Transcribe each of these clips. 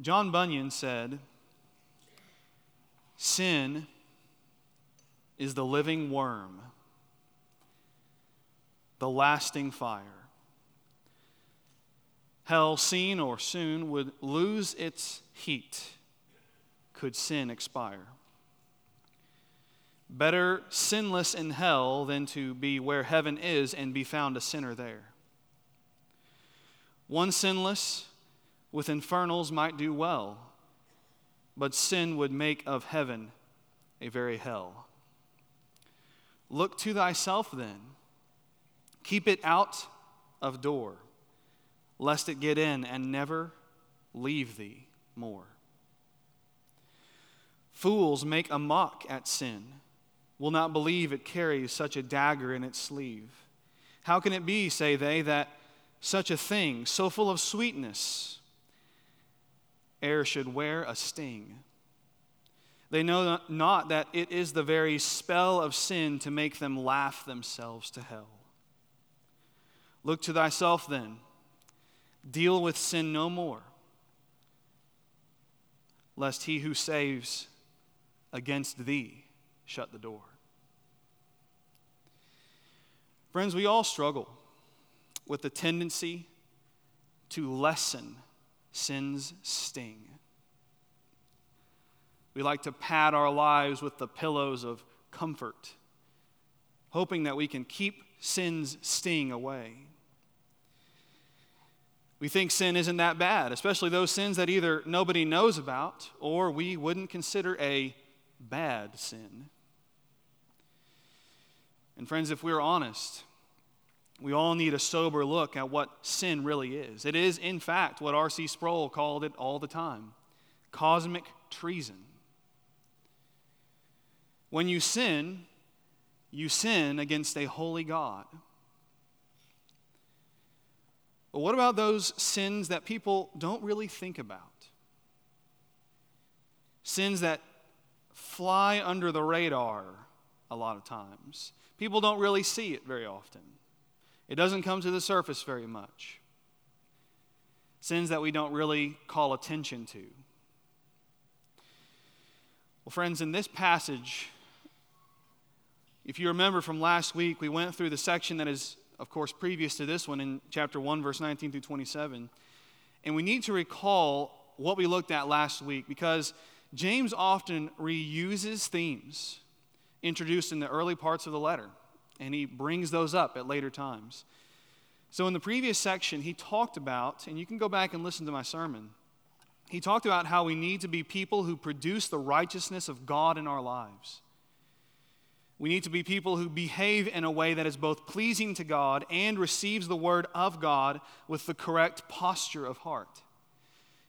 John Bunyan said, "Sin is the living worm, the lasting fire. Hell, seen or soon, would lose its heat, could sin expire. Better sinless in hell than to be where heaven is and be found a sinner there. One sinless with infernals might do well, but sin would make of heaven a very hell. Look to thyself then. Keep it out of door, lest it get in and never leave thee more. Fools make a mock at sin, will not believe it carries such a dagger in its sleeve. How can it be, say they, that such a thing, so full of sweetness, e'er should wear a sting? They know not that it is the very spell of sin to make them laugh themselves to hell. Look to thyself then, deal with sin no more, lest he who saves against thee shut the door." Friends, we all struggle with the tendency to lessen sin's sting. We like to pad our lives with the pillows of comfort, hoping that we can keep sin's sting away. We think sin isn't that bad, especially those sins that either nobody knows about or we wouldn't consider a bad sin. And friends, if we're honest, we all need a sober look at what sin really is. It is, in fact, what R.C. Sproul called it all the time, cosmic treason. When you sin against a holy God. But what about those sins that people don't really think about? Sins that fly under the radar a lot of times. People don't really see it very often. It doesn't come to the surface very much. Sins that we don't really call attention to. Well, friends, in this passage, if you remember from last week, we went through the section that is, of course, previous to this one in chapter 1, verse 19 through 27. And we need to recall what we looked at last week because James often reuses themes introduced in the early parts of the letter. And he brings those up at later times. So in the previous section, he talked about, and you can go back and listen to my sermon, he talked about how we need to be people who produce the righteousness of God in our lives. We need to be people who behave in a way that is both pleasing to God and receives the word of God with the correct posture of heart.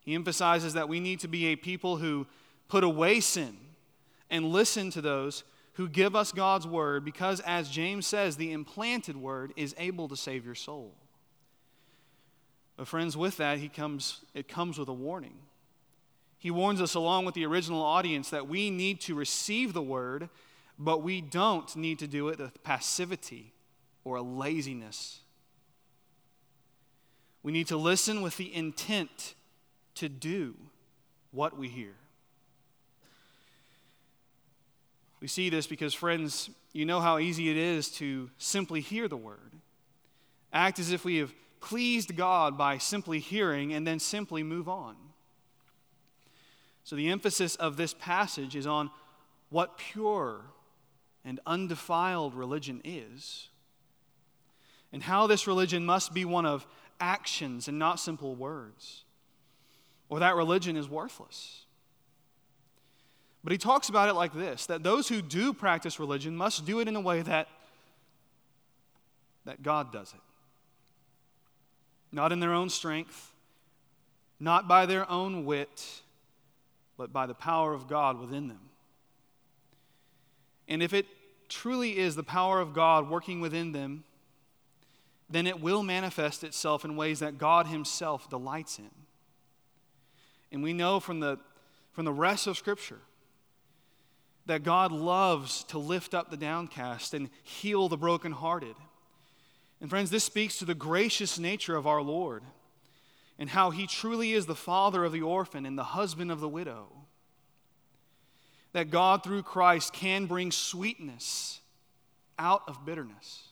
He emphasizes that we need to be a people who put away sin and listen to those who give us God's word because, as James says, the implanted word is able to save your soul. But friends, with that, it comes with a warning. He warns us along with the original audience that we need to receive the word, but we don't need to do it with passivity or a laziness. We need to listen with the intent to do what we hear. We see this because, friends, you know how easy it is to simply hear the word, act as if we have pleased God by simply hearing, and then simply move on. So the emphasis of this passage is on what pure and undefiled religion is, and how this religion must be one of actions and not simple words, or that religion is worthless. But he talks about it like this, that those who do practice religion must do it in a way that God does it. Not in their own strength, not by their own wit, but by the power of God within them. And if it truly is the power of God working within them, then it will manifest itself in ways that God himself delights in. And we know from the rest of Scripture that God loves to lift up the downcast and heal the brokenhearted. And friends, this speaks to the gracious nature of our Lord. and how he truly is the father of the orphan and the husband of the widow. That God through Christ can bring sweetness out of bitterness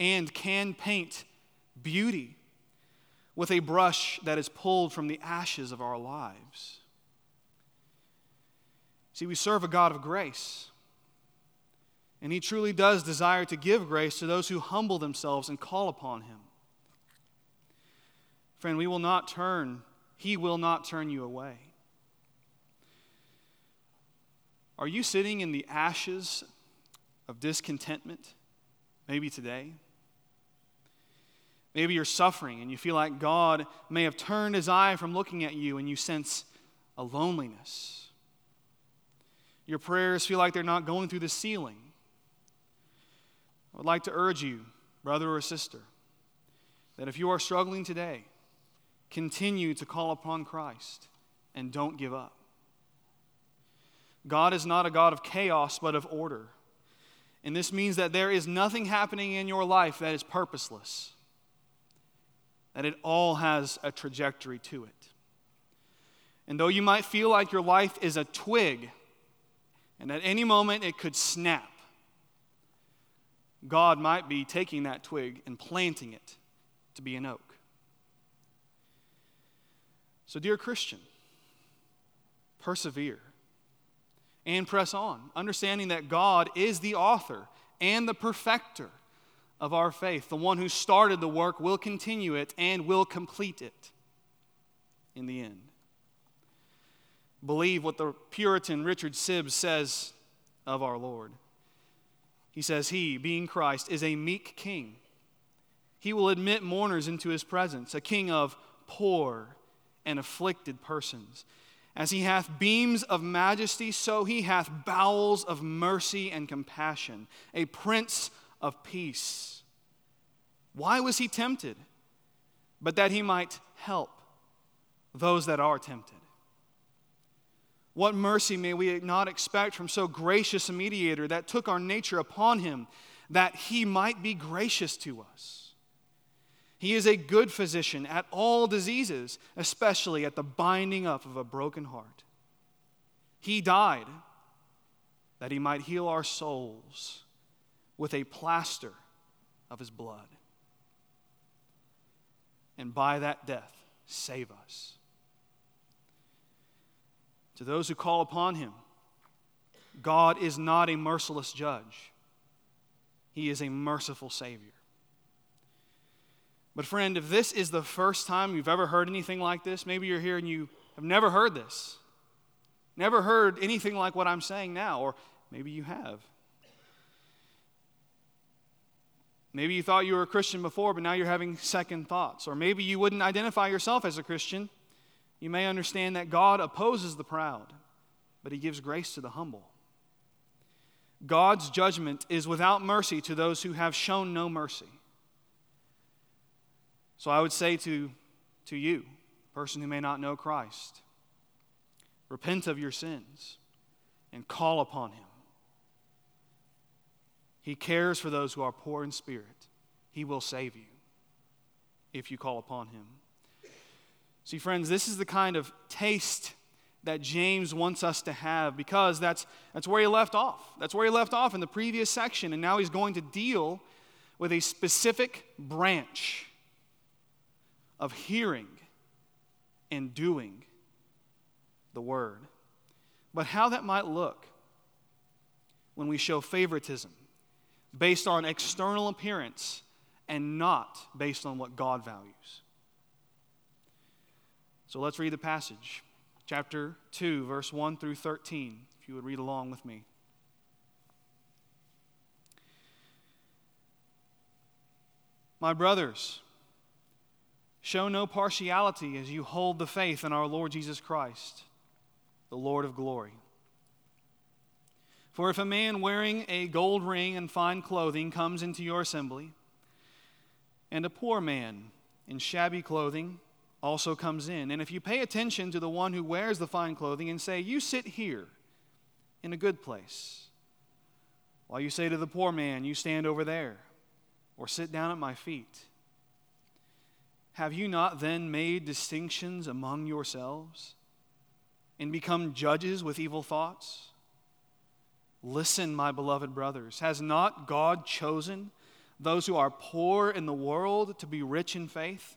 and can paint beauty with a brush that is pulled from the ashes of our lives. See, we serve a God of grace, and he truly does desire to give grace to those who humble themselves and call upon him. Friend, he will not turn you away. Are you sitting in the ashes of discontentment? Maybe today. Maybe you're suffering and you feel like God may have turned his eye from looking at you, and you sense a loneliness. Your prayers feel like they're not going through the ceiling. I would like to urge you, brother or sister, that if you are struggling today, continue to call upon Christ and don't give up. God is not a God of chaos, but of order. And this means that there is nothing happening in your life that is purposeless, that it all has a trajectory to it. And though you might feel like your life is a twig, and at any moment it could snap, God might be taking that twig and planting it to be an oak. So, dear Christian, persevere and press on, understanding that God is the author and the perfecter of our faith. The one who started the work will continue it and will complete it in the end. Believe what the Puritan Richard Sibbs says of our Lord. He says, "He, being Christ, is a meek king. He will admit mourners into his presence, a king of poor and afflicted persons. As he hath beams of majesty, so he hath bowels of mercy and compassion, a prince of peace. Why was he tempted? But that he might help those that are tempted." What mercy may we not expect from so gracious a mediator that took our nature upon him, that he might be gracious to us. He is a good physician at all diseases, especially at the binding up of a broken heart. He died that he might heal our souls with a plaster of his blood, and by that death, save us. To those who call upon him, God is not a merciless judge. He is a merciful Savior. But friend, if this is the first time you've ever heard anything like this, maybe you're here and you have never heard this, never heard anything like what I'm saying now, or maybe you have. Maybe you thought you were a Christian before, but now you're having second thoughts, or maybe you wouldn't identify yourself as a Christian. You may understand that God opposes the proud, but he gives grace to the humble. God's judgment is without mercy to those who have shown no mercy. So I would say to you, person who may not know Christ, repent of your sins and call upon him. He cares for those who are poor in spirit. He will save you if you call upon him. See, friends, this is the kind of taste that James wants us to have, because that's where he left off. That's where he left off in the previous section, and now he's going to deal with a specific branch of hearing and doing the word. But how that might look when we show favoritism based on external appearance and not based on what God values. So let's read the passage. Chapter 2, verse 1 through 13, if you would read along with me. "My brothers, show no partiality as you hold the faith in our Lord Jesus Christ, the Lord of glory. For if a man wearing a gold ring and fine clothing comes into your assembly, and a poor man in shabby clothing also comes in, and if you pay attention to the one who wears the fine clothing and say, 'You sit here in a good place,' while you say to the poor man, 'You stand over there,' or 'Sit down at my feet,' Have you not then made distinctions among yourselves and become judges with evil thoughts? Listen, my beloved brothers, has not God chosen those who are poor in the world to be rich in faith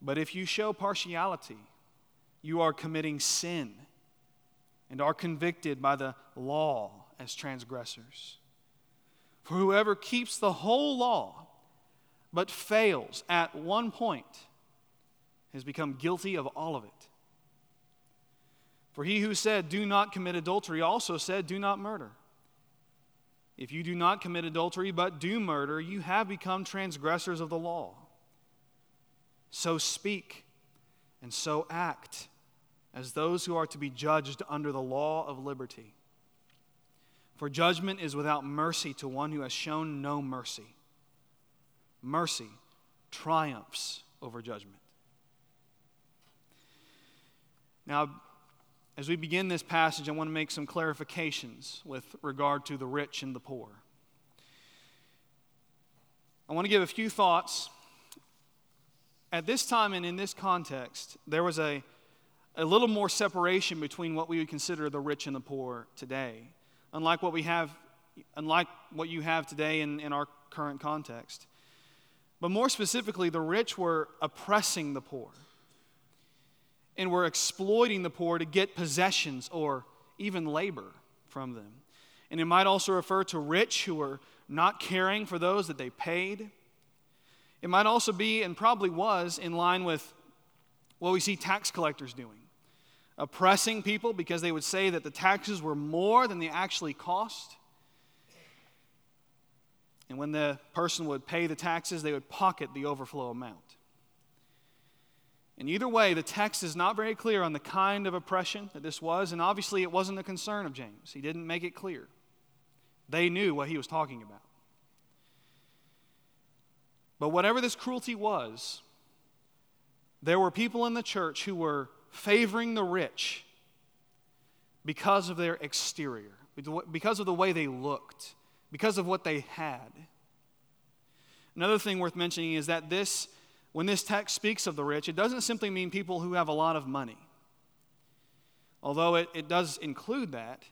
But if you show partiality, you are committing sin and are convicted by the law as transgressors. For whoever keeps the whole law but fails at one point, has become guilty of all of it. For he who said, do not commit adultery, also said, do not murder. If you do not commit adultery but do murder, you have become transgressors of the law. So speak and so act as those who are to be judged under the law of liberty. For judgment is without mercy to one who has shown no mercy. Mercy triumphs over judgment. Now, as we begin this passage, I want to make some clarifications with regard to the rich and the poor. I want to give a few thoughts. At this time and in this context, there was a little more separation between what we would consider the rich and the poor today, unlike what you have today in our current context. But more specifically, the rich were oppressing the poor and were exploiting the poor to get possessions or even labor from them. And it might also refer to rich who were not caring for those that they paid. It might also be, and probably was, in line with what we see tax collectors doing, oppressing people because they would say that the taxes were more than they actually cost. And when the person would pay the taxes, they would pocket the overflow amount. And either way, the text is not very clear on the kind of oppression that this was, and obviously it wasn't a concern of James. He didn't make it clear. They knew what he was talking about. But whatever this cruelty was, there were people in the church who were favoring the rich because of their exterior, because of the way they looked, because of what they had. Another thing worth mentioning is that when this text speaks of the rich, it doesn't simply mean people who have a lot of money. Although it does include that.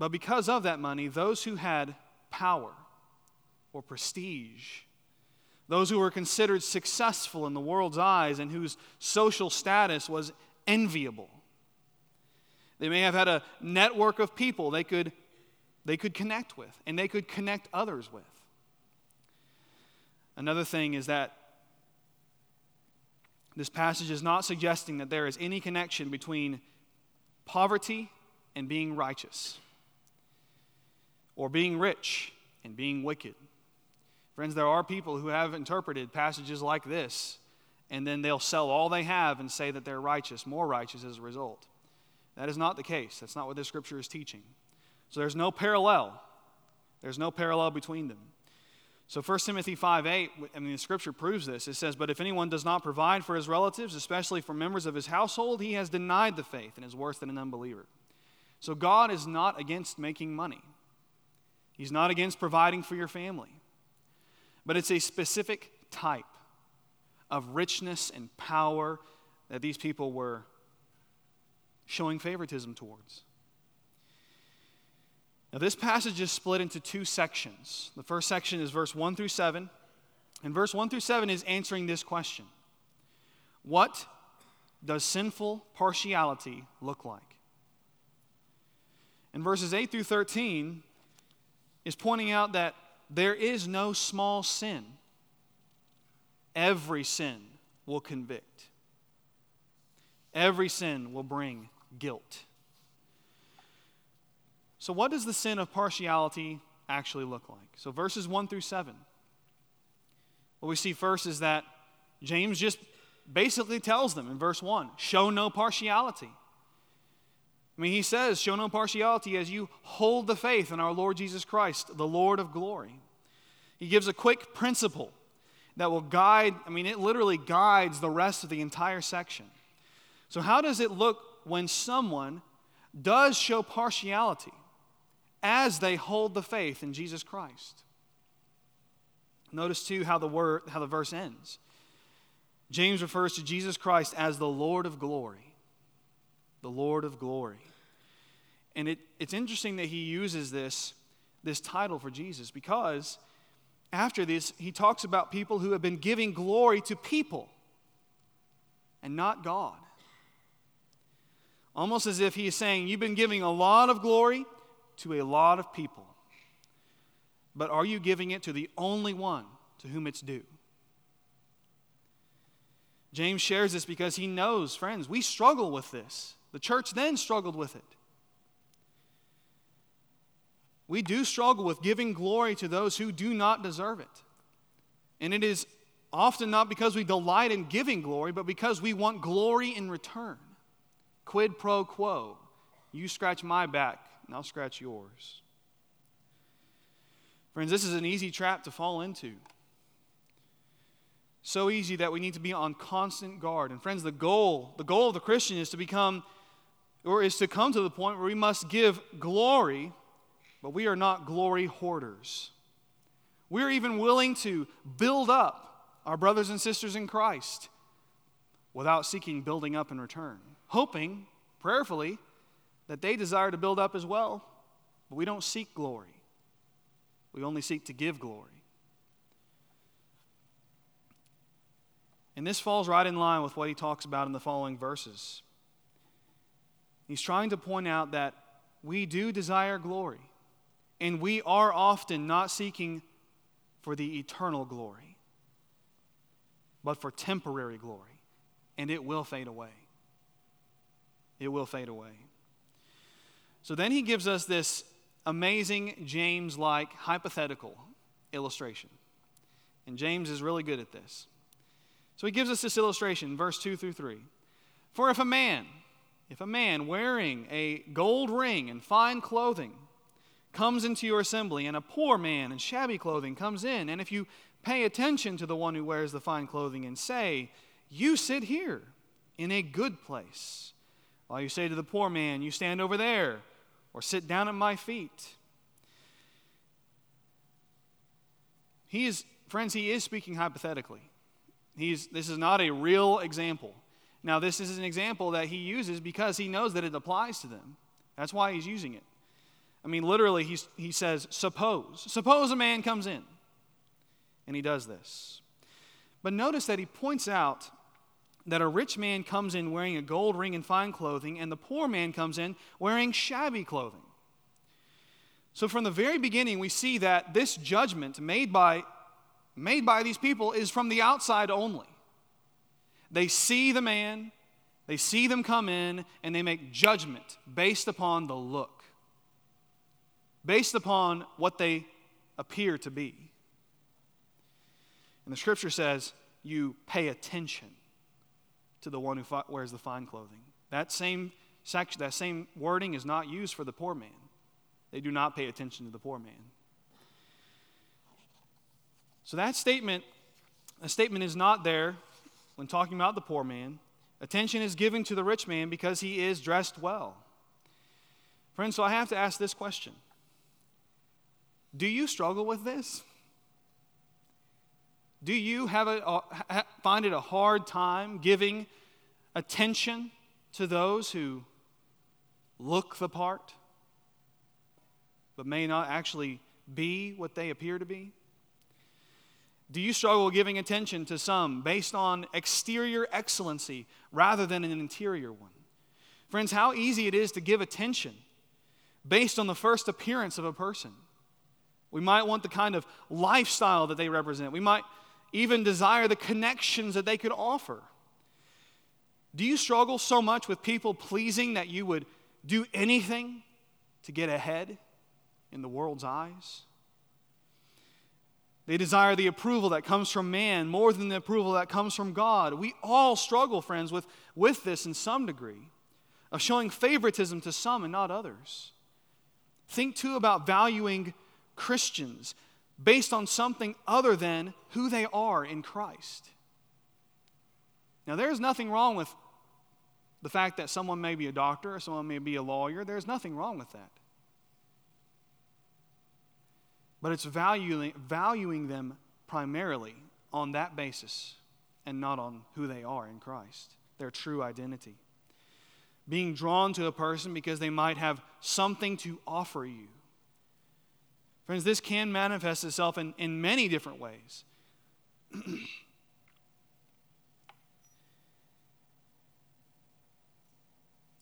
But because of that money, those who had power or prestige, those who were considered successful in the world's eyes and whose social status was enviable, they may have had a network of people they could connect with and they could connect others with. Another thing is that this passage is not suggesting that there is any connection between poverty and being righteous or being rich and being wicked. Friends, there are people who have interpreted passages like this and then they'll sell all they have and say that they're righteous, more righteous as a result. That is not the case. That's not what this scripture is teaching. So there's no parallel. There's no parallel between them. So 1 Timothy 5:8, the scripture proves this. It says, but if anyone does not provide for his relatives, especially for members of his household, he has denied the faith and is worse than an unbeliever. So God is not against making money. He's not against providing for your family. But it's a specific type of richness and power that these people were showing favoritism towards. Now, this passage is split into two sections. The first section is verse 1 through 7, and verse 1 through 7 is answering this question: what does sinful partiality look like? And verses 8 through 13 is pointing out that there is no small sin. Every sin will convict. Every sin will bring guilt. So what does the sin of partiality actually look like. So verses 1 through 7. What we see first is that James just basically tells them in verse 1, show no partiality. I mean, he says, show no partiality as you hold the faith in our Lord Jesus Christ, the Lord of glory. He gives a quick principle that will guide, I mean, it literally guides the rest of the entire section. So how does it look when someone does show partiality as they hold the faith in Jesus Christ? Notice, too, how the verse ends. James refers to Jesus Christ as the Lord of glory. The Lord of glory. And it's interesting that he uses this title for Jesus, because after this, he talks about people who have been giving glory to people and not God. Almost as if he is saying, you've been giving a lot of glory to a lot of people, but are you giving it to the only one to whom it's due? James shares this because he knows, friends, we struggle with this. The church then struggled with it. We do struggle with giving glory to those who do not deserve it. And it is often not because we delight in giving glory, but because we want glory in return. Quid pro quo. You scratch my back, and I'll scratch yours. Friends, this is an easy trap to fall into. So easy that we need to be on constant guard. And friends, the goal of the Christian is to become, or is to come to the point where we must give glory, but we are not glory hoarders. We are even willing to build up our brothers and sisters in Christ without seeking building up in return, hoping, prayerfully, that they desire to build up as well, but we don't seek glory. We only seek to give glory. And this falls right in line with what he talks about in the following verses. He's trying to point out that we do desire glory, and we are often not seeking for the eternal glory, but for temporary glory, and it will fade away. It will fade away. So then he gives us this amazing James-like hypothetical illustration. And James is really good at this. So he gives us this illustration, verse 2 through 3. For if a man wearing a gold ring and fine clothing comes into your assembly, and a poor man in shabby clothing comes in, and if you pay attention to the one who wears the fine clothing and say, you sit here in a good place, while you say to the poor man, you stand over there, or sit down at my feet. Friends, he is speaking hypothetically. This is not a real example. Now, this is an example that he uses because he knows that it applies to them. That's why he's using it. I mean, literally, he says, Suppose a man comes in, and he does this. But notice that he points out that a rich man comes in wearing a gold ring and fine clothing, and the poor man comes in wearing shabby clothing. So from the very beginning, we see that this judgment made by these people is from the outside only. They see the man, they see them come in, and they make judgment based upon the look, based upon what they appear to be. And the scripture says, you pay attention to the one who wears the fine clothing. That same wording is not used for the poor man. They do not pay attention to the poor man. So that statement is not there when talking about the poor man. Attention is given to the rich man because he is dressed well. Friends, so I have to ask this question. Do you struggle with this? Do you find it a hard time giving attention to those who look the part but may not actually be what they appear to be? Do you struggle giving attention to some based on exterior excellency rather than an interior one? Friends, how easy it is to give attention based on the first appearance of a person. We might want the kind of lifestyle that they represent. We might even desire the connections that they could offer. Do you struggle so much with people pleasing that you would do anything to get ahead in the world's eyes? They desire the approval that comes from man more than the approval that comes from God. We all struggle, friends, with this in some degree, of showing favoritism to some and not others. Think, too, about valuing Christians based on something other than who they are in Christ. Now, there's nothing wrong with the fact that someone may be a doctor or someone may be a lawyer. There's nothing wrong with that. But it's valuing them primarily on that basis and not on who they are in Christ, their true identity. Being drawn to a person because they might have something to offer you. Friends, this can manifest itself in many different ways.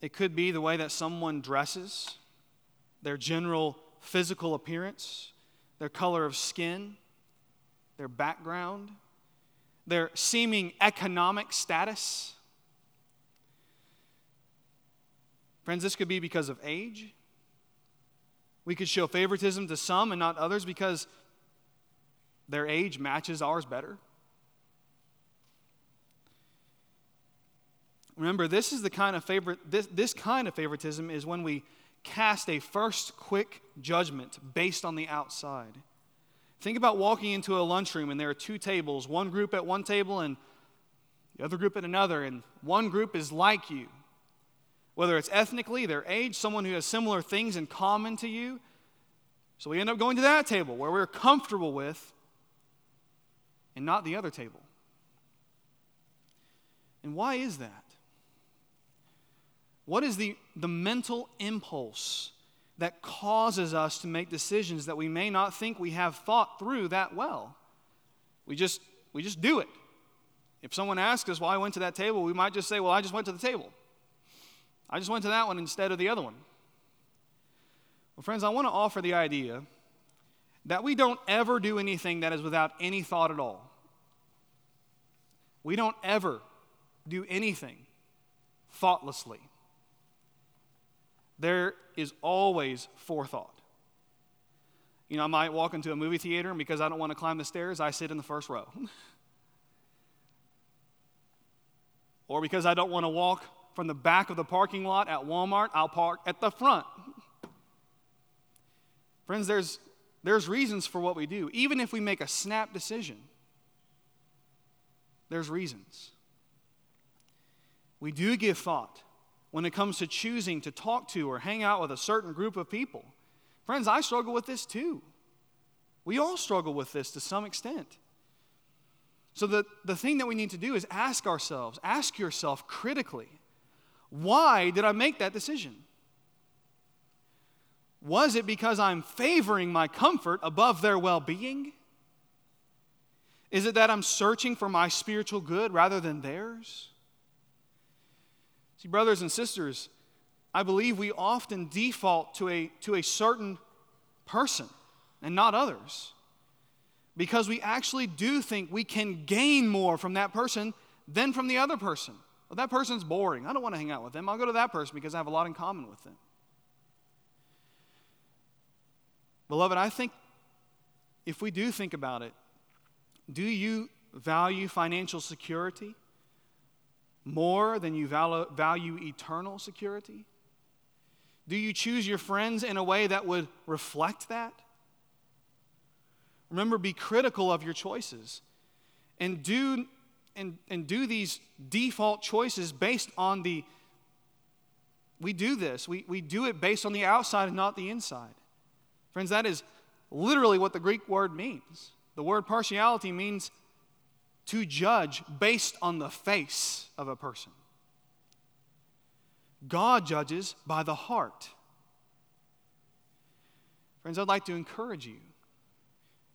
It could be the way that someone dresses, their general physical appearance, their color of skin, their background, their seeming economic status. Friends, this could be because of age. We could show favoritism to some and not others because their age matches ours better. Remember, this is the kind of this kind of favoritism is when we cast a first quick judgment based on the outside. Think about walking into a lunchroom and there are two tables, one group at one table and the other group at another, and one group is like you. Whether it's ethnically, their age, someone who has similar things in common to you. So we end up going to that table where we're comfortable with and not the other table. And why is that? What is the mental impulse that causes us to make decisions that we may not think we have thought through that well? We just do it. If someone asks us why we went to that table, we might just say, well, I just went to the table. I just went to that one instead of the other one. Well, friends, I want to offer the idea that we don't ever do anything that is without any thought at all. We don't ever do anything thoughtlessly. There is always forethought. You know, I might walk into a movie theater, and because I don't want to climb the stairs, I sit in the first row. Or because I don't want to walk from the back of the parking lot at Walmart, I'll park at the front. Friends, there's reasons for what we do. Even if we make a snap decision, there's reasons. We do give thought when it comes to choosing to talk to or hang out with a certain group of people. Friends, I struggle with this too. We all struggle with this to some extent. So the thing that we need to do is ask ourselves, ask yourself critically, why did I make that decision? Was it because I'm favoring my comfort above their well-being? Is it that I'm searching for my spiritual good rather than theirs? See, brothers and sisters, I believe we often default to a certain person and not others because we actually do think we can gain more from that person than from the other person. Well, that person's boring. I don't want to hang out with them. I'll go to that person because I have a lot in common with them. Beloved, I think if we do think about it, do you value financial security more than you value eternal security? Do you choose your friends in a way that would reflect that? Remember, be critical of your choices and do these default choices based on the... We do this. We do it based on the outside and not the inside. Friends, that is literally what the Greek word means. The word partiality means to judge based on the face of a person. God judges by the heart. Friends, I'd like to encourage you.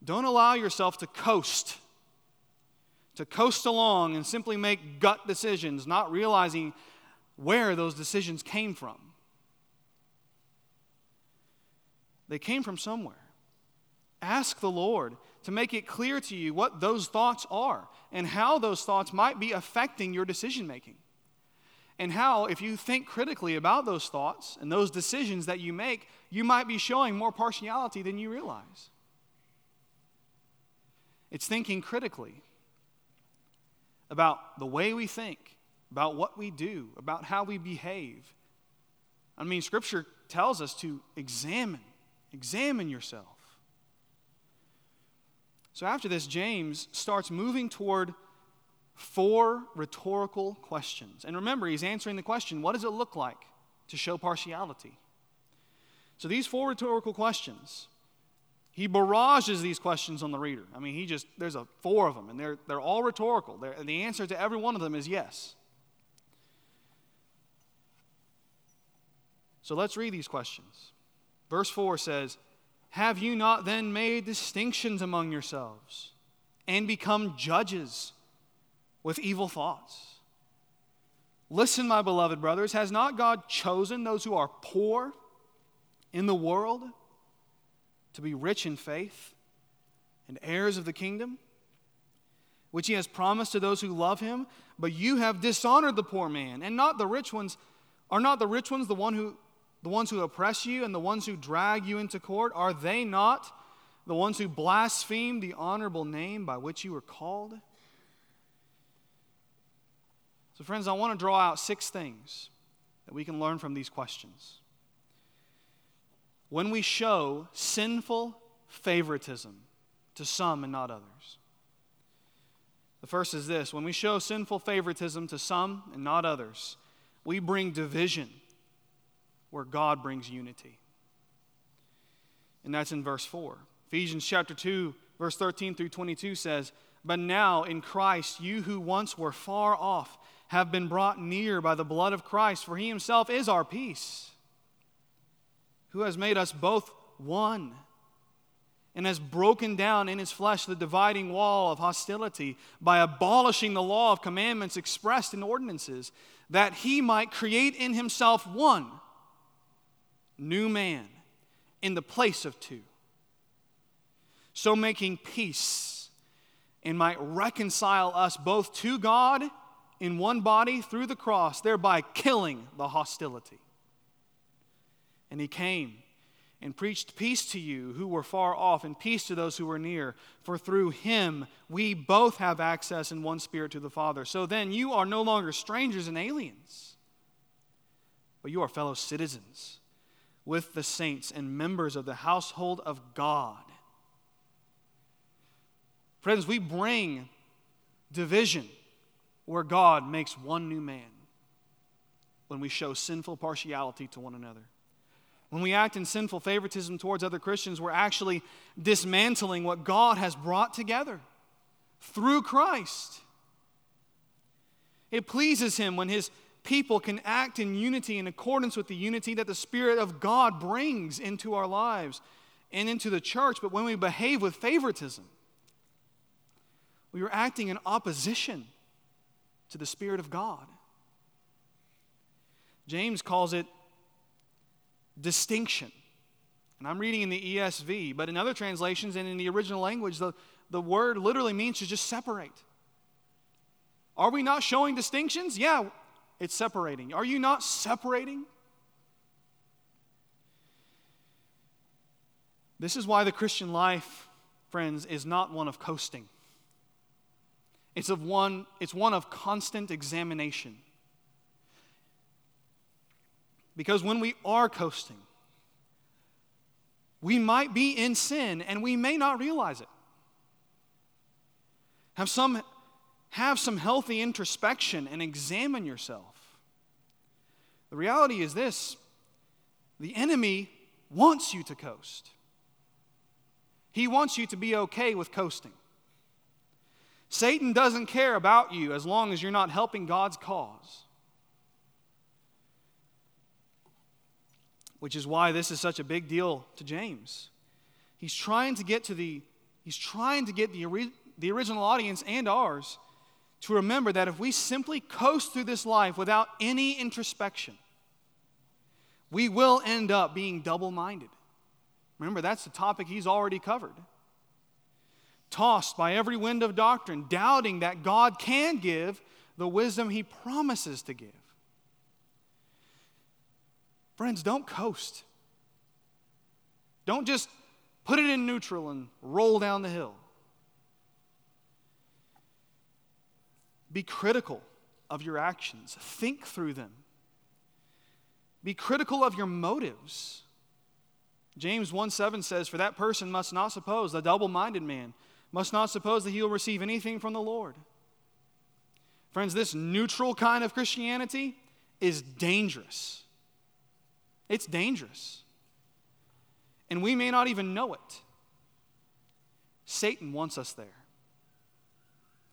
Don't allow yourself to coast along and simply make gut decisions, not realizing where those decisions came from. They came from somewhere. Ask the Lord to make it clear to you what those thoughts are and how those thoughts might be affecting your decision-making. And how, if you think critically about those thoughts and those decisions that you make, you might be showing more partiality than you realize. It's thinking critically about the way we think, about what we do, about how we behave. I mean, Scripture tells us to examine yourself. So after this, James starts moving toward 4 rhetorical questions. And remember, he's answering the question, what does it look like to show partiality? So these 4 rhetorical questions, he barrages these questions on the reader. I mean, there's 4 of them, and they're all rhetorical. The answer to every one of them is yes. So let's read these questions. Verse 4 says, "Have you not then made distinctions among yourselves and become judges with evil thoughts? Listen, my beloved brothers, has not God chosen those who are poor in the world to be rich in faith and heirs of the kingdom, which he has promised to those who love him? But you have dishonored the poor man, and not the rich ones. Are not the rich ones the ones who oppress you and the ones who drag you into court? Are they not the ones who blaspheme the honorable name by which you were called?" So friends, I want to draw out 6 things that we can learn from these questions. When we show sinful favoritism to some and not others. The first is this: when we show sinful favoritism to some and not others, we bring division where God brings unity. And that's in verse 4. Ephesians chapter 2, verse 13 through 22 says, "But now in Christ, you who once were far off have been brought near by the blood of Christ, for he himself is our peace, who has made us both one, and has broken down in his flesh the dividing wall of hostility by abolishing the law of commandments expressed in ordinances, that he might create in himself one new man in the place of two, so making peace, and might reconcile us both to God in one body through the cross, thereby killing the hostility. And he came and preached peace to you who were far off and peace to those who were near, for through him we both have access in one Spirit to the Father. So then you are no longer strangers and aliens, but you are fellow citizens with the saints and members of the household of God." Friends, we bring division where God makes one new man when we show sinful partiality to one another. When we act in sinful favoritism towards other Christians, we're actually dismantling what God has brought together through Christ. It pleases him when his people can act in unity in accordance with the unity that the Spirit of God brings into our lives and into the church. But when we behave with favoritism, we are acting in opposition to the Spirit of God. James calls it distinction. And I'm reading in the ESV, but in other translations and in the original language, the word literally means to just separate. Are we not showing distinctions? Yeah, it's separating. Are you not separating? This is why the Christian life, friends, is not one of coasting. It's one of constant examination. Because when we are coasting, we might be in sin and we may not realize it. Have some healthy introspection and examine yourself. The reality is this: the enemy wants you to coast. He wants you to be okay with coasting. Satan doesn't care about you as long as you're not helping God's cause. Which is why this is such a big deal to James. He's trying to get the original audience and ours to remember that if we simply coast through this life without any introspection, we will end up being double-minded. Remember, that's the topic he's already covered. Tossed by every wind of doctrine, doubting that God can give the wisdom he promises to give. Friends, don't coast. Don't just put it in neutral and roll down the hill. Be critical of your actions. Think through them. Be critical of your motives. James 1:7 says, "For that person must not suppose, the double-minded man must not suppose that he will receive anything from the Lord." Friends, this neutral kind of Christianity is dangerous. It's dangerous. And we may not even know it. Satan wants us there.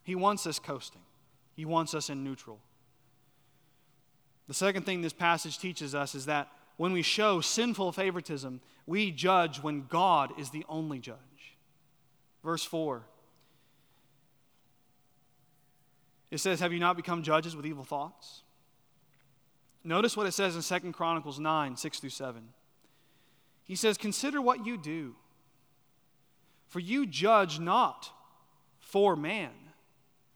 He wants us coasting. He wants us in neutral. The second thing this passage teaches us is that when we show sinful favoritism, we judge when God is the only judge. Verse 4. It says, "Have you not become judges with evil thoughts?" Notice what it says in 2 Chronicles 9, 6-7. He says, "Consider what you do, for you judge not for man,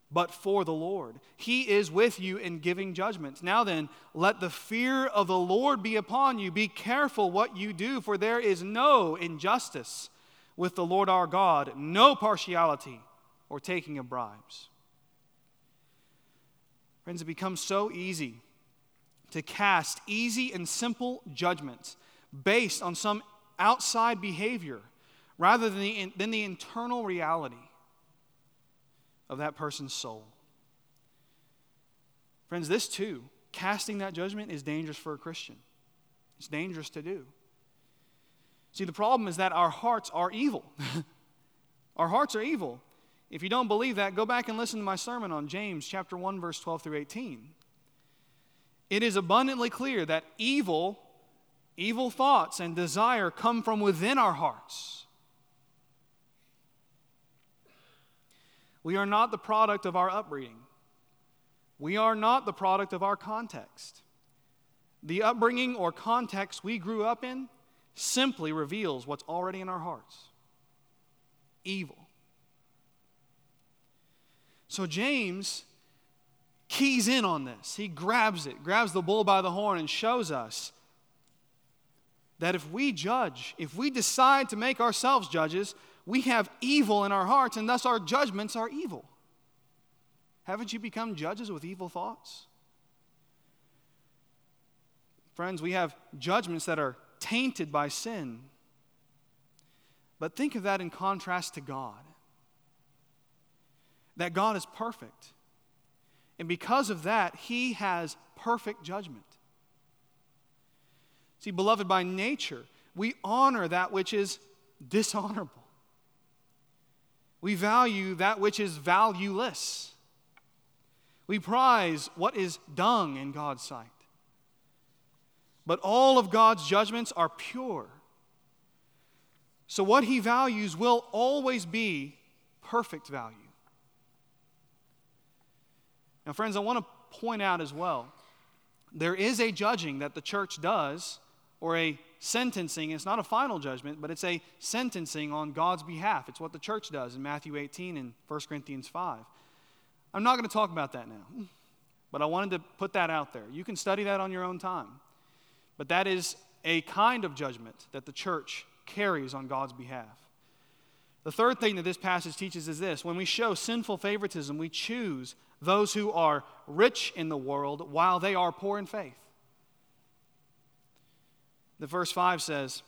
but for the Lord. He is with you in giving judgment. Now then, let the fear of the Lord be upon you. Be careful what you do, for there is no injustice with the Lord our God, no partiality or taking of bribes." Friends, it becomes so easy to cast easy and simple judgments based on some outside behavior rather than the internal reality of that person's soul. Friends, this too, casting that judgment is dangerous for a Christian. It's dangerous to do. See, the problem is that our hearts are evil. Our hearts are evil. If you don't believe that, go back and listen to my sermon on James chapter 1, verse 12-18. It is abundantly clear that evil thoughts and desire come from within our hearts. We are not the product of our upbringing. We are not the product of our context. The upbringing or context we grew up in simply reveals what's already in our hearts. Evil. So James keys in on this. He grabs it, grabs the bull by the horn, and shows us that if we judge, if we decide to make ourselves judges, we have evil in our hearts, and thus our judgments are evil. Haven't you become judges with evil thoughts? Friends, we have judgments that are tainted by sin. But think of that in contrast to God. That God is perfect. And because of that, He has perfect judgment. See, beloved, by nature, we honor that which is dishonorable. We value that which is valueless. We prize what is dung in God's sight. But all of God's judgments are pure. So what He values will always be perfect value. Now, friends, I want to point out as well, there is a judging that the church does, or a sentencing. It's not a final judgment, but it's a sentencing on God's behalf. It's what the church does in Matthew 18 and 1 Corinthians 5. I'm not going to talk about that now, but I wanted to put that out there. You can study that on your own time. But that is a kind of judgment that the church carries on God's behalf. The third thing that this passage teaches is this. When we show sinful favoritism, we choose those who are rich in the world while they are poor in faith. The verse 5 says,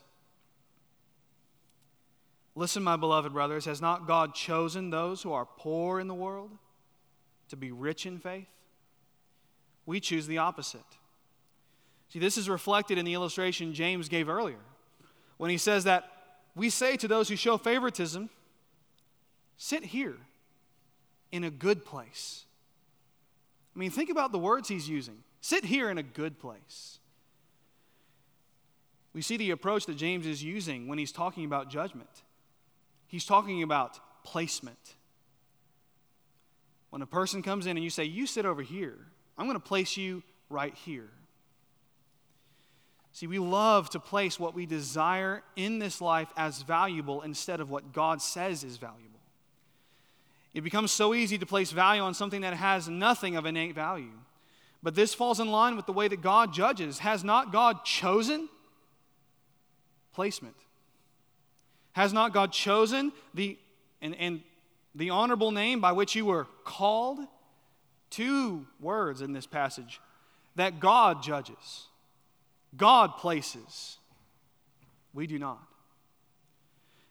"Listen, my beloved brothers, has not God chosen those who are poor in the world to be rich in faith?" We choose the opposite. See, this is reflected in the illustration James gave earlier when he says that we say to those who show favoritism, "Sit here in a good place." I mean, think about the words he's using. Sit here in a good place. We see the approach that James is using when he's talking about judgment. He's talking about placement. When a person comes in and you say, "You sit over here, I'm going to place you right here." See, we love to place what we desire in this life as valuable instead of what God says is valuable. It becomes so easy to place value on something that has nothing of innate value. But this falls in line with the way that God judges. Has not God chosen placement? Has not God chosen the honorable name by which you were called? Two words in this passage that God judges, God places. We do not.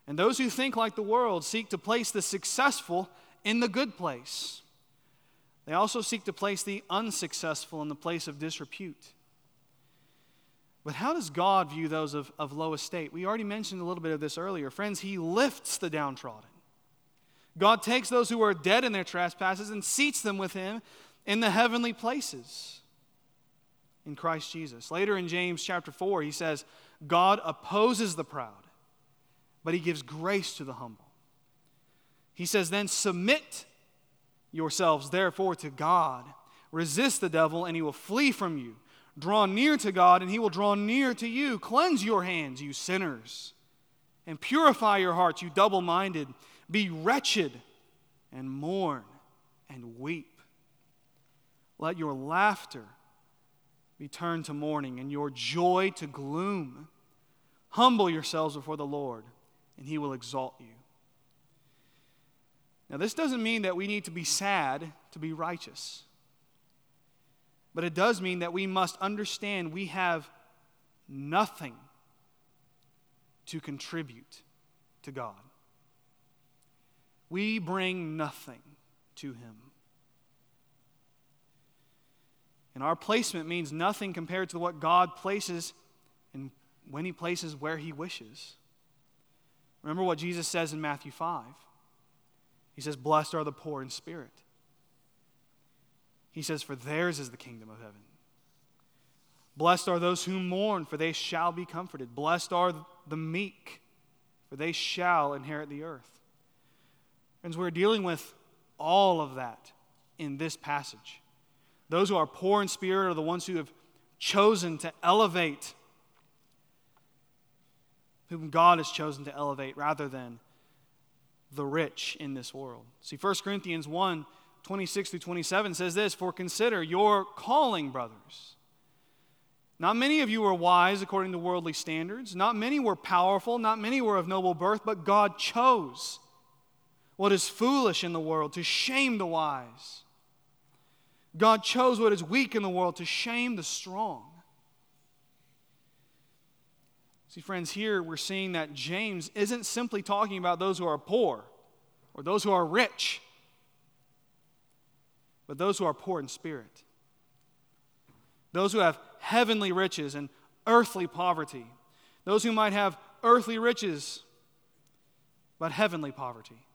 And those who think like the world seek to place the successful in the good place. They also seek to place the unsuccessful in the place of disrepute. But how does God view those of low estate? We already mentioned a little bit of this earlier. Friends, he lifts the downtrodden. God takes those who are dead in their trespasses and seats them with him in the heavenly places in Christ Jesus. Later in James chapter 4, he says, God opposes the proud, but he gives grace to the humble. He says, then submit yourselves, therefore, to God. Resist the devil, and he will flee from you. Draw near to God, and he will draw near to you. Cleanse your hands, you sinners, and purify your hearts, you double-minded. Be wretched and mourn and weep. Let your laughter be turned to mourning and your joy to gloom. Humble yourselves before the Lord, and he will exalt you. Now, this doesn't mean that we need to be sad to be righteous. But it does mean that we must understand we have nothing to contribute to God. We bring nothing to him. And our placement means nothing compared to what God places and when he places where he wishes. Remember what Jesus says in Matthew 5. He says, blessed are the poor in spirit. He says, for theirs is the kingdom of heaven. Blessed are those who mourn, for they shall be comforted. Blessed are the meek, for they shall inherit the earth. Friends, we're dealing with all of that in this passage. Those who are poor in spirit are the ones who have chosen to elevate, whom God has chosen to elevate, rather than the rich in this world. See, 1 Corinthians 1, 26 through 27 says this, for consider your calling, brothers. Not many of you were wise according to worldly standards. Not many were powerful. Not many were of noble birth, but God chose what is foolish in the world to shame the wise. God chose what is weak in the world to shame the strong. See, friends, here we're seeing that James isn't simply talking about those who are poor or those who are rich, but those who are poor in spirit. Those who have heavenly riches and earthly poverty. Those who might have earthly riches, but heavenly poverty.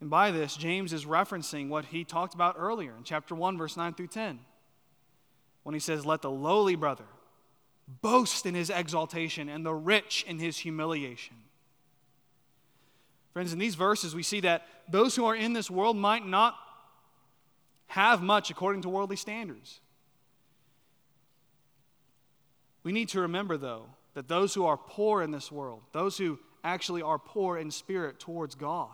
And by this, James is referencing what he talked about earlier in chapter 1, verse 9 through 10, when he says, let the lowly brother boast in his exaltation and the rich in his humiliation. Friends, in these verses, we see that those who are in this world might not have much according to worldly standards. We need to remember, though, that those who are poor in this world, those who actually are poor in spirit towards God,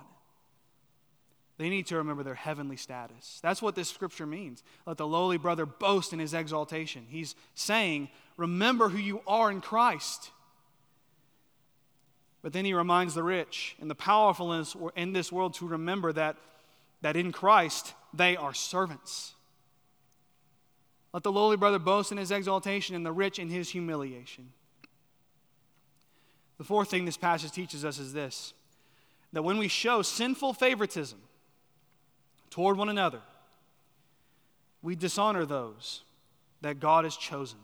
they need to remember their heavenly status. That's what this scripture means. Let the lowly brother boast in his exaltation. He's saying, remember who you are in Christ. But then he reminds the rich and the powerful in this world to remember that in Christ they are servants. Let the lowly brother boast in his exaltation and the rich in his humiliation. The fourth thing this passage teaches us is this, that when we show sinful favoritism toward one another, we dishonor those that God has chosen.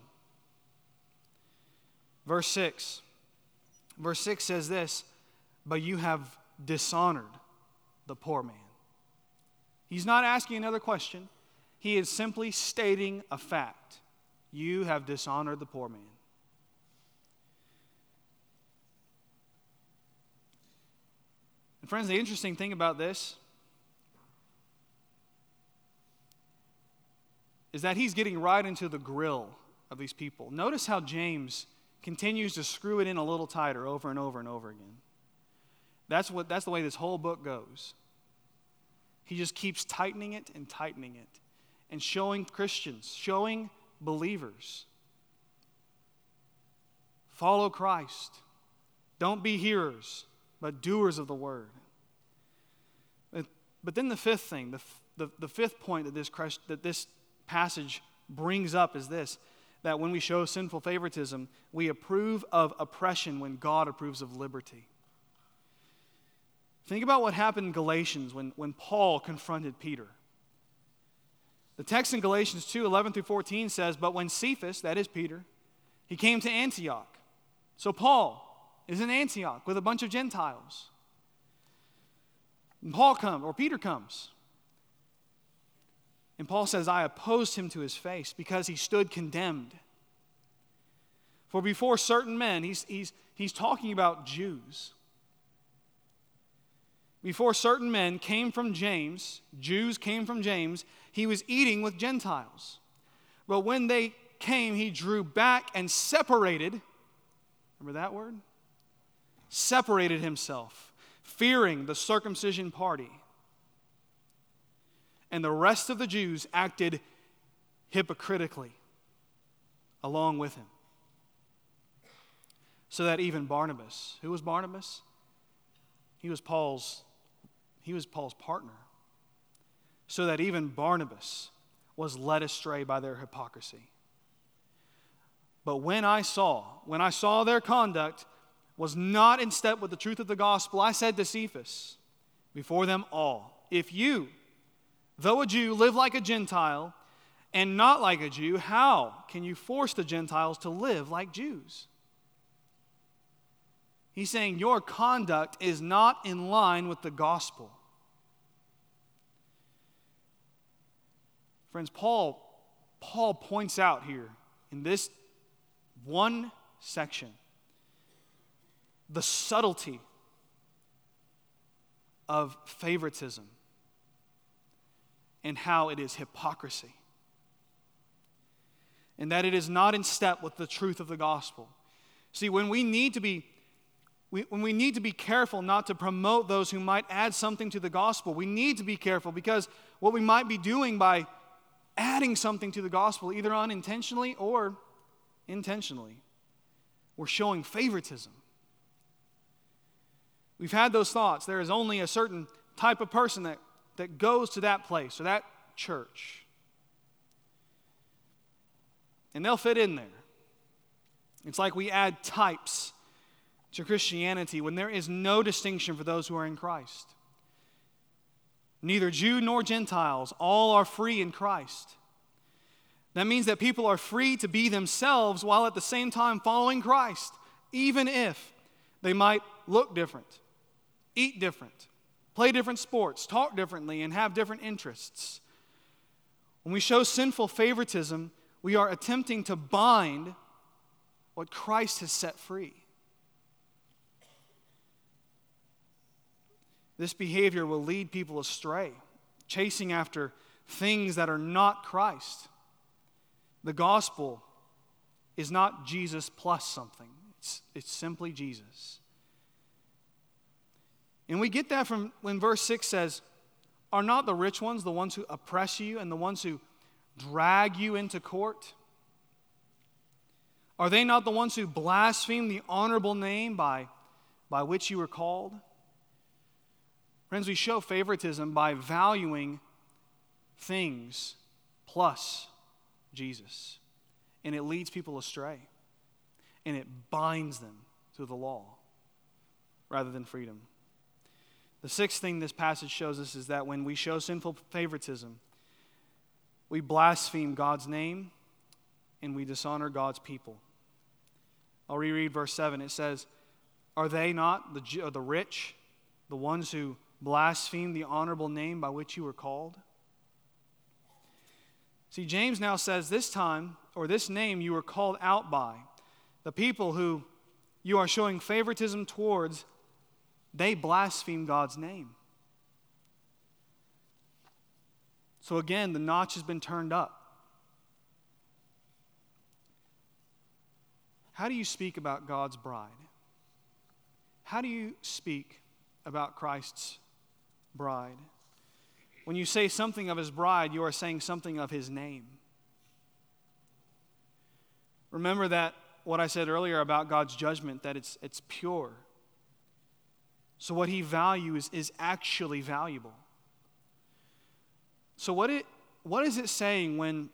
Verse 6 says this, but you have dishonored the poor man. He's not asking another question. He is simply stating a fact. You have dishonored the poor man. And friends, the interesting thing about this is that he's getting right into the grill of these people. Notice how James continues to screw it in a little tighter over and over and over again. That's the way this whole book goes. He just keeps tightening it and showing Christians, showing believers, follow Christ. Don't be hearers, but doers of the word. But then the fifth thing, the fifth point that this passage brings up is this, that when we show sinful favoritism, we approve of oppression when God approves of liberty. Think about what happened in Galatians when Paul confronted Peter. The text in Galatians 2:11-14 says, "But when Cephas," that is Peter, "he came to Antioch." So Paul is in Antioch with a bunch of Gentiles. And Paul comes, or Peter comes. And Paul says, "I opposed him to his face because he stood condemned. For before certain men," he's talking about Jews, "before certain men came from James," Jews came from James, "he was eating with Gentiles. But when they came, he drew back and separated," remember that word? "Separated himself, fearing the circumcision party. And the rest of the Jews acted hypocritically along with him. So that even Barnabas," who was Barnabas? He was Paul's partner. "So that even Barnabas was led astray by their hypocrisy. But when I saw their conduct was not in step with the truth of the gospel, I said to Cephas, before them all, if you, though a Jew, live like a Gentile and not like a Jew, how can you force the Gentiles to live like Jews?" He's saying your conduct is not in line with the gospel. Friends, Paul points out here in this one section the subtlety of favoritism and how it is hypocrisy. And that it is not in step with the truth of the gospel. See, when we need to be careful not to promote those who might add something to the gospel, we need to be careful because what we might be doing by adding something to the gospel, either unintentionally or intentionally, we're showing favoritism. We've had those thoughts. There is only a certain type of person that goes to that place or that church. And they'll fit in there. It's like we add types to Christianity when there is no distinction for those who are in Christ. Neither Jew nor Gentiles, all are free in Christ. That means that people are free to be themselves while at the same time following Christ, even if they might look different, eat different, play different sports, talk differently, and have different interests. When we show sinful favoritism, we are attempting to bind what Christ has set free. This behavior will lead people astray, chasing after things that are not Christ. The gospel is not Jesus plus something. It's simply Jesus. And we get that from when verse 6 says, "Are not the rich ones the ones who oppress you and the ones who drag you into court? Are they not the ones who blaspheme the honorable name by which you were called?" Friends, we show favoritism by valuing things plus Jesus. And it leads people astray. And it binds them to the law rather than freedom. The sixth thing this passage shows us is that when we show sinful favoritism, we blaspheme God's name and we dishonor God's people. I'll reread verse 7. It says, "Are they not the rich, the ones who blaspheme the honorable name by which you were called?" See, James now says this time, or this name you were called out by, the people who you are showing favoritism towards, they blaspheme God's name. So again, the notch has been turned up. How do you speak about God's bride? How do you speak about Christ's bride? When you say something of his bride, you are saying something of his name. Remember that what I said earlier about God's judgment, that it's pure. So what he values is actually valuable. So what is it saying when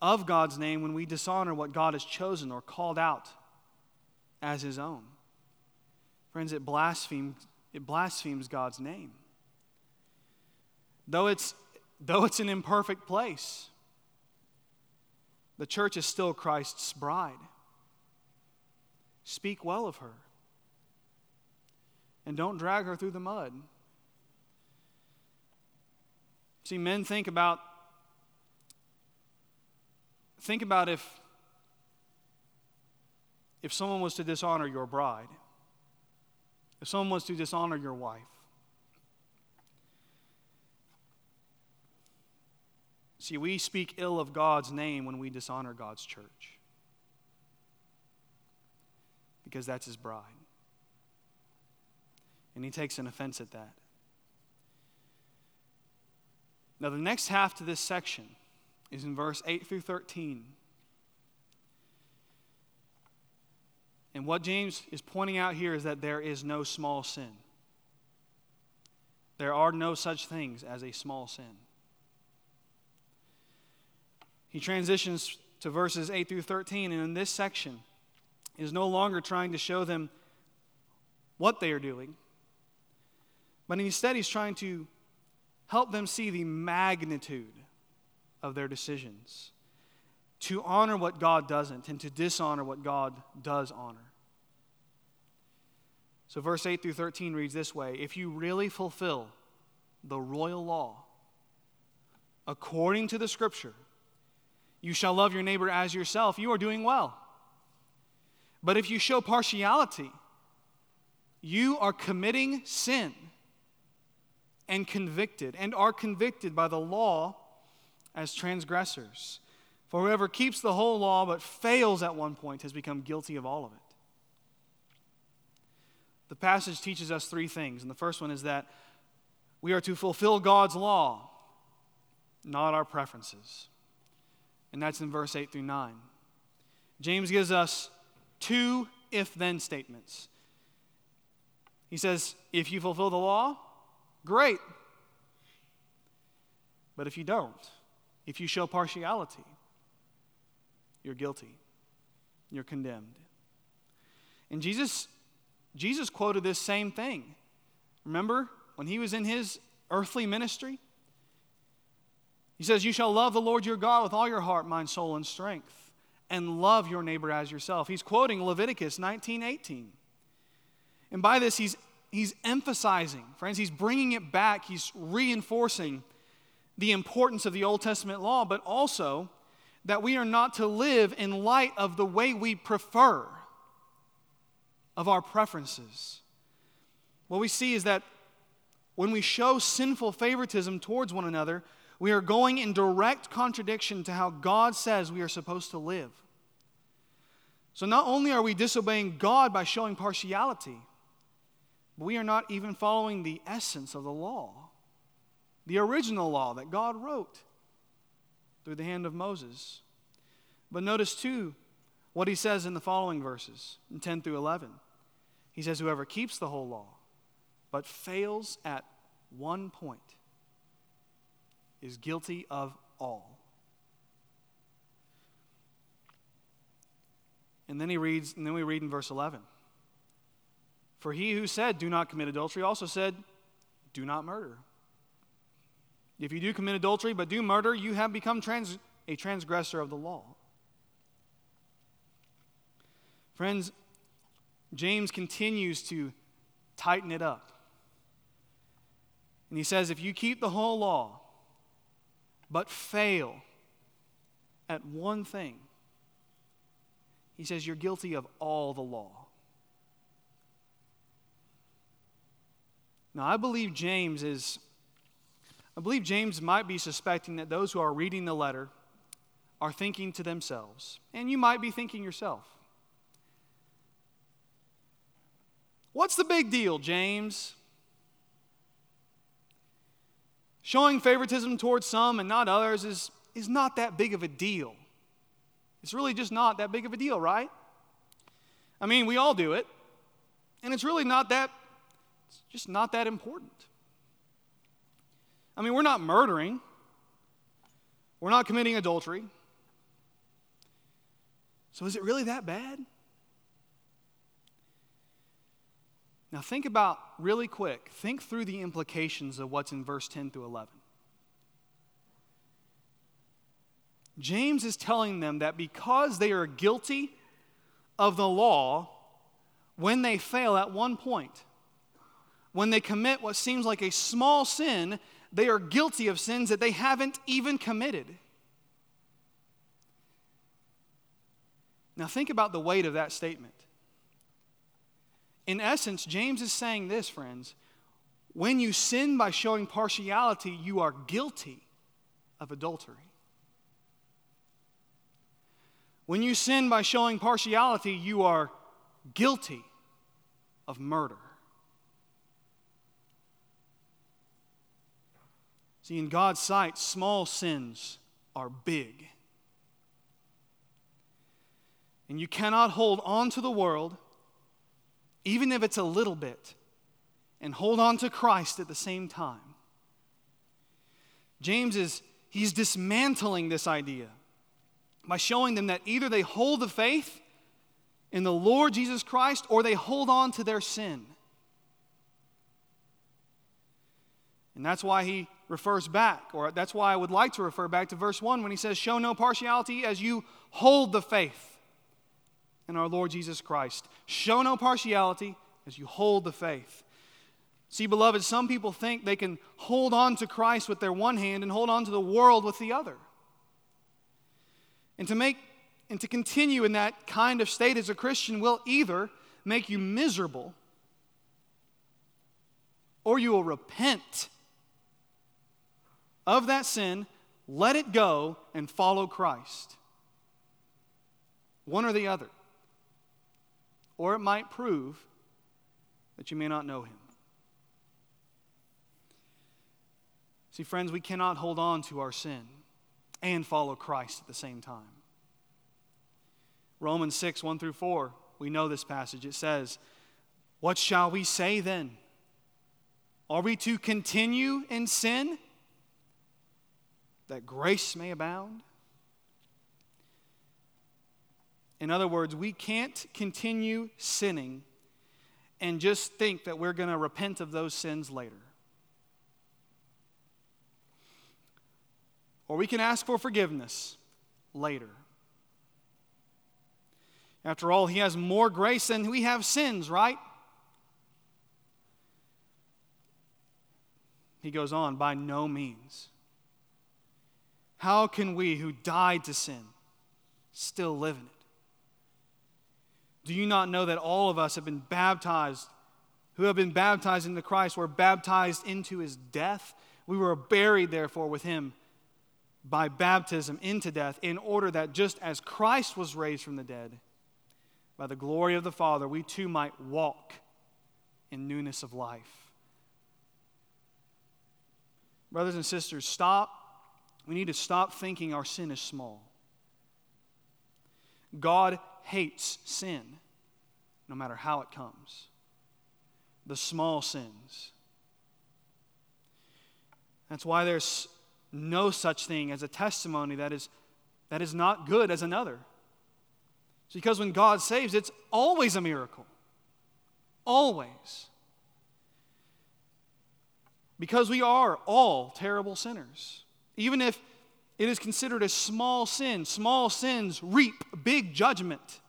of God's name when we dishonor what God has chosen or called out as his own? Friends, it blasphemes God's name. Though it's an imperfect place, the church is still Christ's bride. Speak well of her. And don't drag her through the mud. See, men, think about if someone was to dishonor your bride, if someone was to dishonor your wife. See, we speak ill of God's name when we dishonor God's church, because that's his bride. And he takes an offense at that. Now, the next half to this section is in verse 8 through 13. And what James is pointing out here is that there is no small sin. There are no such things as a small sin. He transitions to verses 8 through 13, and in this section, he is no longer trying to show them what they are doing, but instead he's trying to help them see the magnitude of their decisions, to honor what God doesn't and to dishonor what God does honor. So verse 8 through 13 reads this way: if you really fulfill the royal law according to the scripture, you shall love your neighbor as yourself, you are doing well. But if you show partiality, you are committing sin and are convicted by the law as transgressors. For whoever keeps the whole law but fails at one point has become guilty of all of it. The passage teaches us three things, and the first one is that we are to fulfill God's law, not our preferences. And that's in verse 8 through 9. James gives us two if-then statements. He says, if you fulfill the law, great. But if you don't, if you show partiality, you're guilty. You're condemned. And Jesus quoted this same thing. Remember when he was in his earthly ministry? He says, you shall love the Lord your God with all your heart, mind, soul, and strength, and love your neighbor as yourself. He's quoting Leviticus 19:18. And by this, he's emphasizing, friends, he's bringing it back, he's reinforcing the importance of the Old Testament law, but also that we are not to live in light of the way we prefer, of our preferences. What we see is that when we show sinful favoritism towards one another, we are going in direct contradiction to how God says we are supposed to live. So not only are we disobeying God by showing partiality, but we are not even following the essence of the law, the original law that God wrote through the hand of Moses. But notice too what he says in the following verses, in 10 through 11. He says, whoever keeps the whole law but fails at one point is guilty of all. And then we read in verse 11. For he who said, do not commit adultery, also said, do not murder. If you do commit adultery but do murder, you have become a transgressor of the law. Friends, James continues to tighten it up. And he says, if you keep the whole law but fail at one thing, he says you're guilty of all the law. Now, I believe James might be suspecting that those who are reading the letter are thinking to themselves, and you might be thinking yourself, what's the big deal, James? Showing favoritism towards some and not others is not that big of a deal. It's really just not that big of a deal, right? I mean, we all do it, and it's really not that important. I mean, we're not murdering. We're not committing adultery. So is it really that bad? Now think about, really quick, think through the implications of what's in verse 10 through 11. James is telling them that because they are guilty of the law, when they fail at one point, when they commit what seems like a small sin, they are guilty of sins that they haven't even committed. Now think about the weight of that statement. In essence, James is saying this, friends. When you sin by showing partiality, you are guilty of adultery. When you sin by showing partiality, you are guilty of murder. See, in God's sight, small sins are big. And you cannot hold on to the world, even if it's a little bit, and hold on to Christ at the same time. James he's dismantling this idea by showing them that either they hold the faith in the Lord Jesus Christ or they hold on to their sin. And that's why he refers back, or that's why I would like to refer back to verse 1 when he says, "Show no partiality as you hold the faith in our Lord Jesus Christ." Show no partiality as you hold the faith. See, beloved, some people think they can hold on to Christ with their one hand and hold on to the world with the other. And to continue in that kind of state as a Christian will either make you miserable or you will repent of that sin, let it go, and follow Christ. One or the other. Or it might prove that you may not know Him. See, friends, we cannot hold on to our sin and follow Christ at the same time. Romans 6, 1 through 4, we know this passage. It says, "What shall we say then? Are we to continue in sin that grace may abound?" In other words, we can't continue sinning and just think that we're going to repent of those sins later. Or we can ask for forgiveness later. After all, He has more grace than we have sins, right? He goes on, "By no means. How can we who died to sin still live in it? Do you not know that all of us who have been baptized into Christ were baptized into His death? We were buried, therefore, with Him by baptism into death, in order that just as Christ was raised from the dead, by the glory of the Father, we too might walk in newness of life." Brothers and sisters, stop. We need to stop thinking our sin is small. God hates sin, no matter how it comes. The small sins. That's why there's no such thing as a testimony that is not good as another. It's because when God saves, it's always a miracle. Always. Because we are all terrible sinners. Even if it is considered a small sin, small sins reap big judgment.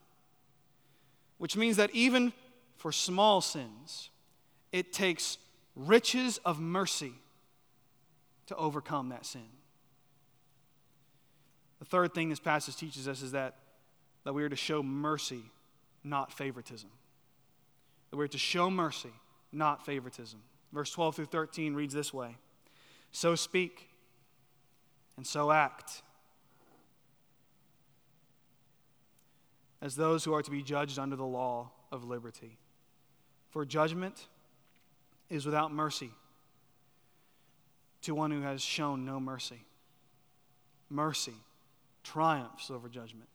Which means that even for small sins, it takes riches of mercy to overcome that sin. The third thing this passage teaches us is that we are to show mercy, not favoritism. That we are to show mercy, not favoritism. Verse 12 through 13 reads this way, "So speak and so act as those who are to be judged under the law of liberty. For judgment is without mercy to one who has shown no mercy. Mercy triumphs over judgment."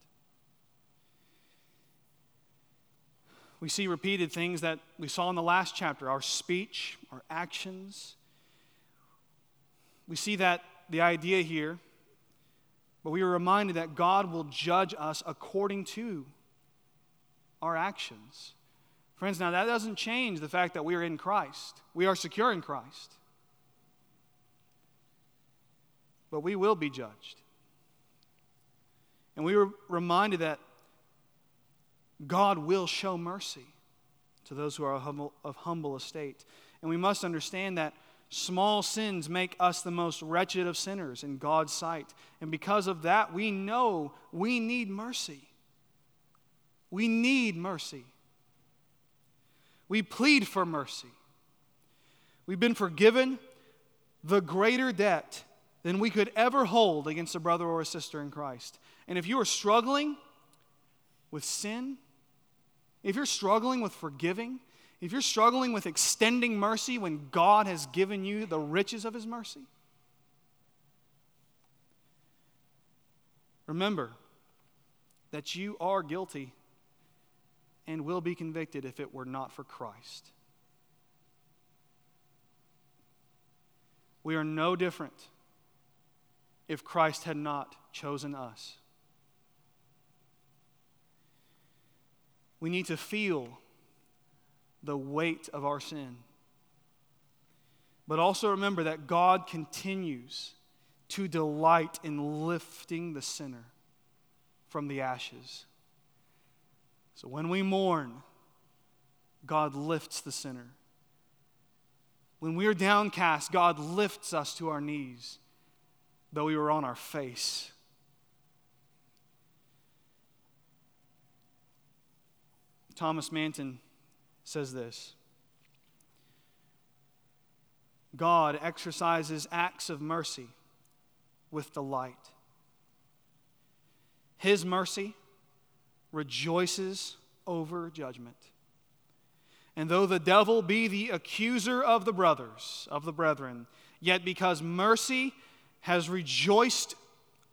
We see repeated things that we saw in the last chapter, our speech, our actions. We see that the idea here, but we are reminded that God will judge us according to our actions. Friends, now that doesn't change the fact that we are in Christ. We are secure in Christ. But we will be judged. And we were reminded that God will show mercy to those who are of humble estate. And we must understand that small sins make us the most wretched of sinners in God's sight. And because of that, we know we need mercy. We need mercy. We plead for mercy. We've been forgiven the greater debt than we could ever hold against a brother or a sister in Christ. And if you are struggling with sin, if you're struggling with forgiving, if you're struggling with extending mercy when God has given you the riches of His mercy, remember that you are guilty and will be convicted if it were not for Christ. We are no different if Christ had not chosen us. We need to feel the weight of our sin. But also remember that God continues to delight in lifting the sinner from the ashes. So when we mourn, God lifts the sinner. When we are downcast, God lifts us to our knees, though we were on our face. Thomas Manton says this: God exercises acts of mercy with delight. His mercy rejoices over judgment. And though the devil be the accuser of the brethren, yet because mercy has rejoiced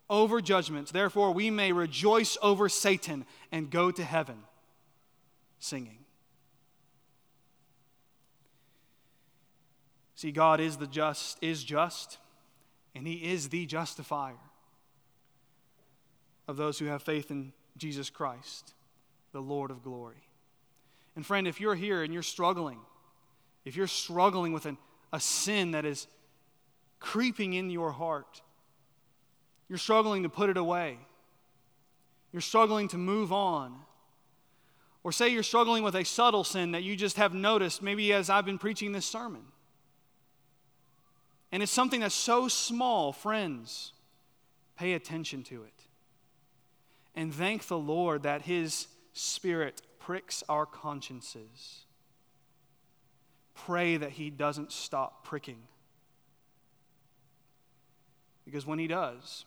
over judgment, therefore we may rejoice over Satan and go to heaven singing. See, God is just, and He is the justifier of those who have faith in Jesus Christ, the Lord of glory. And friend, if you're here and you're struggling with a sin that is creeping in your heart, you're struggling to put it away, you're struggling to move on, or say you're struggling with a subtle sin that you just have noticed, maybe as I've been preaching this sermon. And it's something that's so small, friends, pay attention to it. And thank the Lord that His Spirit pricks our consciences. Pray that He doesn't stop pricking. Because when He does,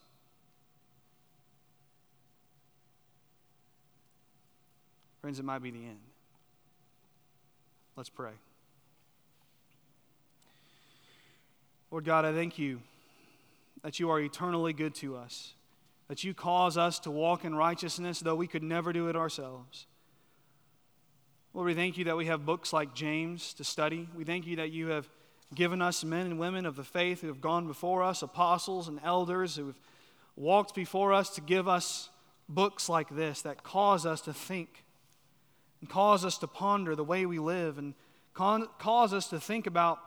friends, it might be the end. Let's pray. Lord God, I thank You that You are eternally good to us, that You cause us to walk in righteousness, though we could never do it ourselves. Lord, we thank You that we have books like James to study. We thank You that You have given us men and women of the faith who have gone before us, apostles and elders who have walked before us, to give us books like this that cause us to think and cause us to ponder the way we live and cause us to think about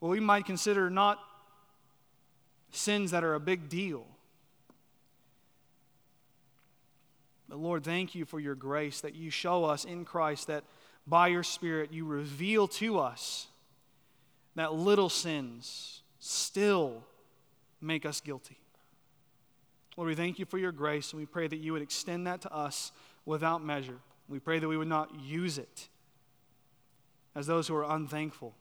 what we might consider not sins that are a big deal. But Lord, thank You for Your grace that You show us in Christ, that by Your Spirit You reveal to us that little sins still make us guilty. Lord, we thank You for Your grace, and we pray that You would extend that to us without measure. We pray that we would not use it as those who are unthankful,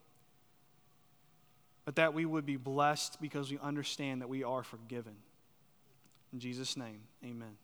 but that we would be blessed because we understand that we are forgiven. In Jesus' name, amen.